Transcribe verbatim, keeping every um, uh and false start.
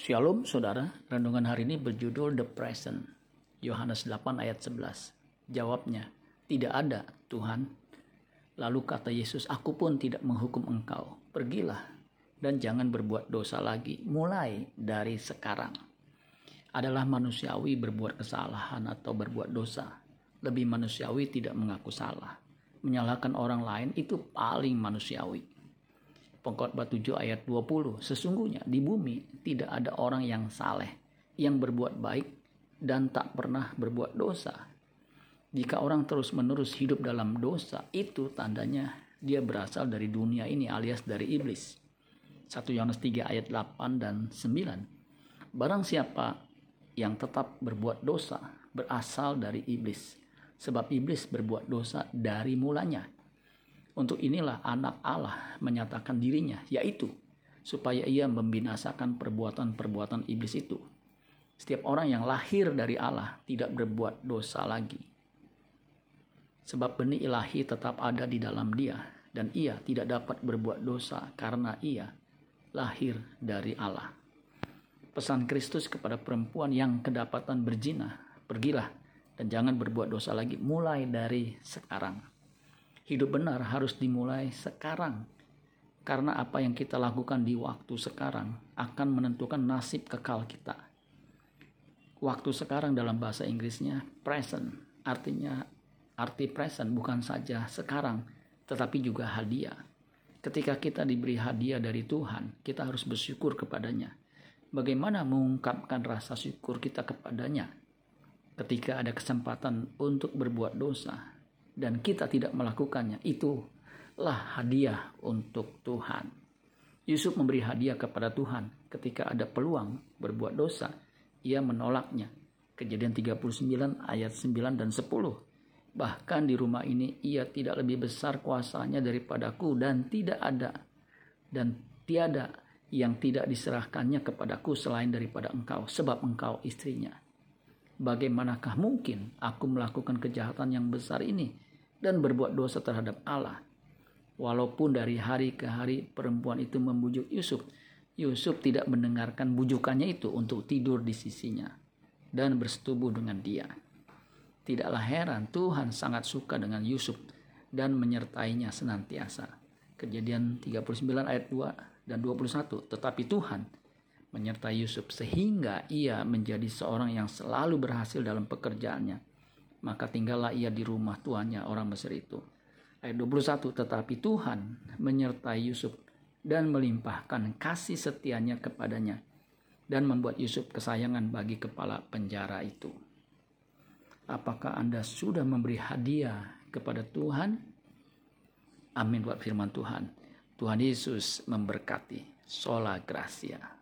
Shalom saudara, renungan hari ini berjudul The Present. Yohanes delapan ayat sebelas. Jawabnya, tidak ada Tuhan. Lalu kata Yesus, aku pun tidak menghukum engkau. Pergilah dan jangan berbuat dosa lagi mulai dari sekarang. Adalah manusiawi berbuat kesalahan atau berbuat dosa. Lebih manusiawi tidak mengaku salah. Menyalahkan orang lain itu paling manusiawi. Pengkhotbah tujuh ayat dua puluh. Sesungguhnya di bumi tidak ada orang yang saleh, yang berbuat baik dan tak pernah berbuat dosa. Jika orang terus-menerus hidup dalam dosa, itu tandanya dia berasal dari dunia ini alias dari iblis. satu Yohanes tiga ayat delapan dan sembilan. Barang siapa yang tetap berbuat dosa berasal dari iblis, sebab iblis berbuat dosa dari mulanya. Untuk inilah anak Allah menyatakan dirinya, yaitu supaya ia membinasakan perbuatan-perbuatan iblis itu. Setiap orang yang lahir dari Allah tidak berbuat dosa lagi. Sebab benih ilahi tetap ada di dalam dia, dan ia tidak dapat berbuat dosa karena ia lahir dari Allah. Pesan Kristus kepada perempuan yang kedapatan berzina, pergilah dan jangan berbuat dosa lagi mulai dari sekarang. Hidup benar harus dimulai sekarang, karena apa yang kita lakukan di waktu sekarang akan menentukan nasib kekal kita. Waktu sekarang dalam bahasa Inggrisnya present, artinya arti present bukan saja sekarang, tetapi juga hadiah. Ketika kita diberi hadiah dari Tuhan, kita harus bersyukur kepadanya. Bagaimana mengungkapkan rasa syukur kita kepadanya? Ketika ada kesempatan untuk berbuat dosa dan kita tidak melakukannya, itulah hadiah untuk Tuhan. Yusuf memberi hadiah kepada Tuhan ketika ada peluang berbuat dosa, ia menolaknya. Kejadian tiga puluh sembilan ayat sembilan dan sepuluh. Bahkan di rumah ini ia tidak lebih besar kuasanya daripadaku, dan tidak ada dan tiada yang tidak diserahkannya kepadaku selain daripada engkau, sebab engkau istrinya. Bagaimanakah mungkin aku melakukan kejahatan yang besar ini dan berbuat dosa terhadap Allah? Walaupun dari hari ke hari perempuan itu membujuk Yusuf, Yusuf tidak mendengarkan bujukannya itu untuk tidur di sisinya dan bersetubuh dengan dia. Tidaklah heran Tuhan sangat suka dengan Yusuf dan menyertainya senantiasa. Kejadian tiga puluh sembilan ayat dua dan dua puluh satu. Tetapi Tuhan menyertai Yusuf sehingga ia menjadi seorang yang selalu berhasil dalam pekerjaannya. Maka tinggallah ia di rumah tuannya orang Mesir itu. Ayat dua puluh satu. Tetapi Tuhan menyertai Yusuf dan melimpahkan kasih setianya kepadanya, dan membuat Yusuf kesayangan bagi kepala penjara itu. Apakah Anda sudah memberi hadiah kepada Tuhan? Amin buat firman Tuhan. Tuhan Yesus memberkati. Sola Gracia.